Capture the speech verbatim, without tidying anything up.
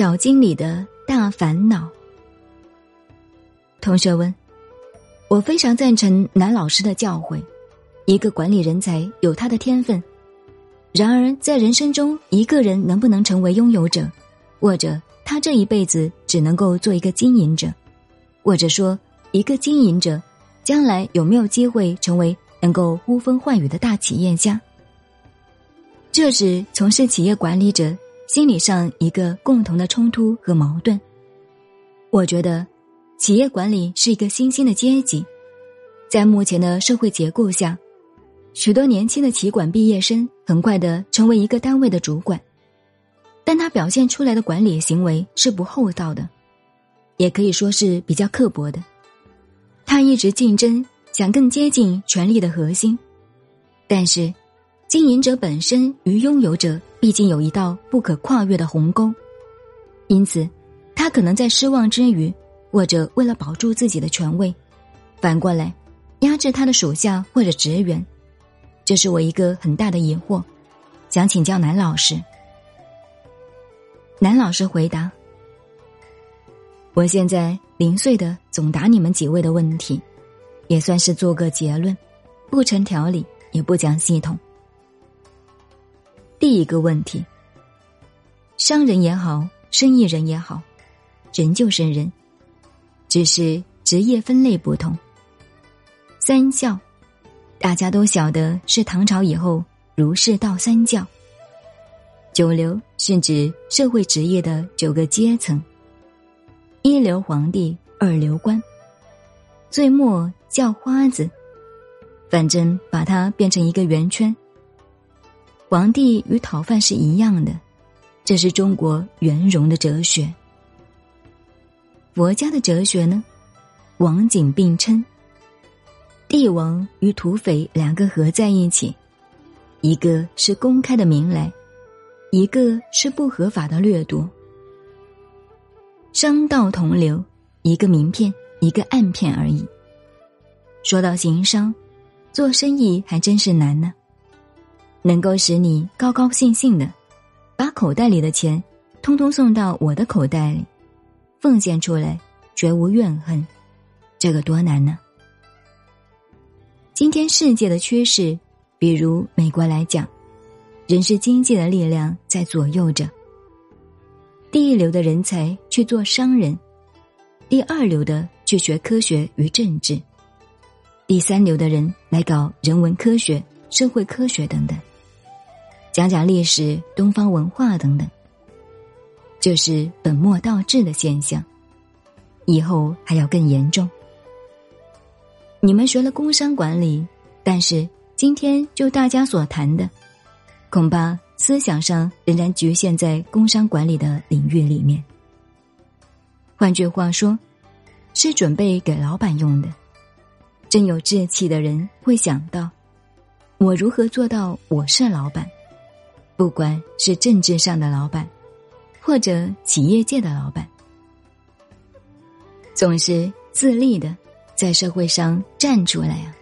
小经理的大烦恼。同学问，我非常赞成男老师的教诲，一个管理人才有他的天分，然而在人生中，一个人能不能成为拥有者，或者他这一辈子只能够做一个经营者，或者说一个经营者将来有没有机会成为能够呼风唤雨的大企业家，这是从事企业管理者心理上一个共同的冲突和矛盾。我觉得企业管理是一个新兴的阶级，在目前的社会结构下，许多年轻的企管毕业生很快地成为一个单位的主管，但他表现出来的管理行为是不厚道的，也可以说是比较刻薄的。他一直竞争，想更接近权力的核心，但是经营者本身与拥有者毕竟有一道不可跨越的鸿沟，因此他可能在失望之余，或者为了保住自己的权位，反过来压制他的属下或者职员。这是我一个很大的疑惑，想请教南老师。南老师回答，我现在零碎的总答你们几位的问题，也算是做个结论，不成条理，也不讲系统。第一个问题，商人也好，生意人也好，人就是人，只是职业分类不同。三教大家都晓得是唐朝以后儒释道三教，九流是指社会职业的九个阶层，一流皇帝，二流官，最末叫花子，反正把它变成一个圆圈。皇帝与讨饭是一样的，这是中国圆融的哲学。佛家的哲学呢，王景并称，帝王与土匪两个合在一起，一个是公开的明来，一个是不合法的掠夺。商道同流，一个明骗，一个暗骗而已。说到行商，做生意还真是难呢、啊、能够使你高高兴兴的把口袋里的钱通通送到我的口袋里，奉献出来，绝无怨恨，这个多难呢？今天世界的趋势，比如美国来讲，人是经济的力量在左右着。第一流的人才去做商人，第二流的去学科学与政治，第三流的人来搞人文科学、社会科学等等，讲讲历史、东方文化等等。这是本末倒置的现象，以后还要更严重。你们学了工商管理，但是今天就大家所谈的，恐怕思想上仍然局限在工商管理的领域里面。换句话说，是准备给老板用的。真有志气的人会想到，我如何做到我是老板，不管是政治上的老板或者企业界的老板，总是自立的在社会上站出来啊。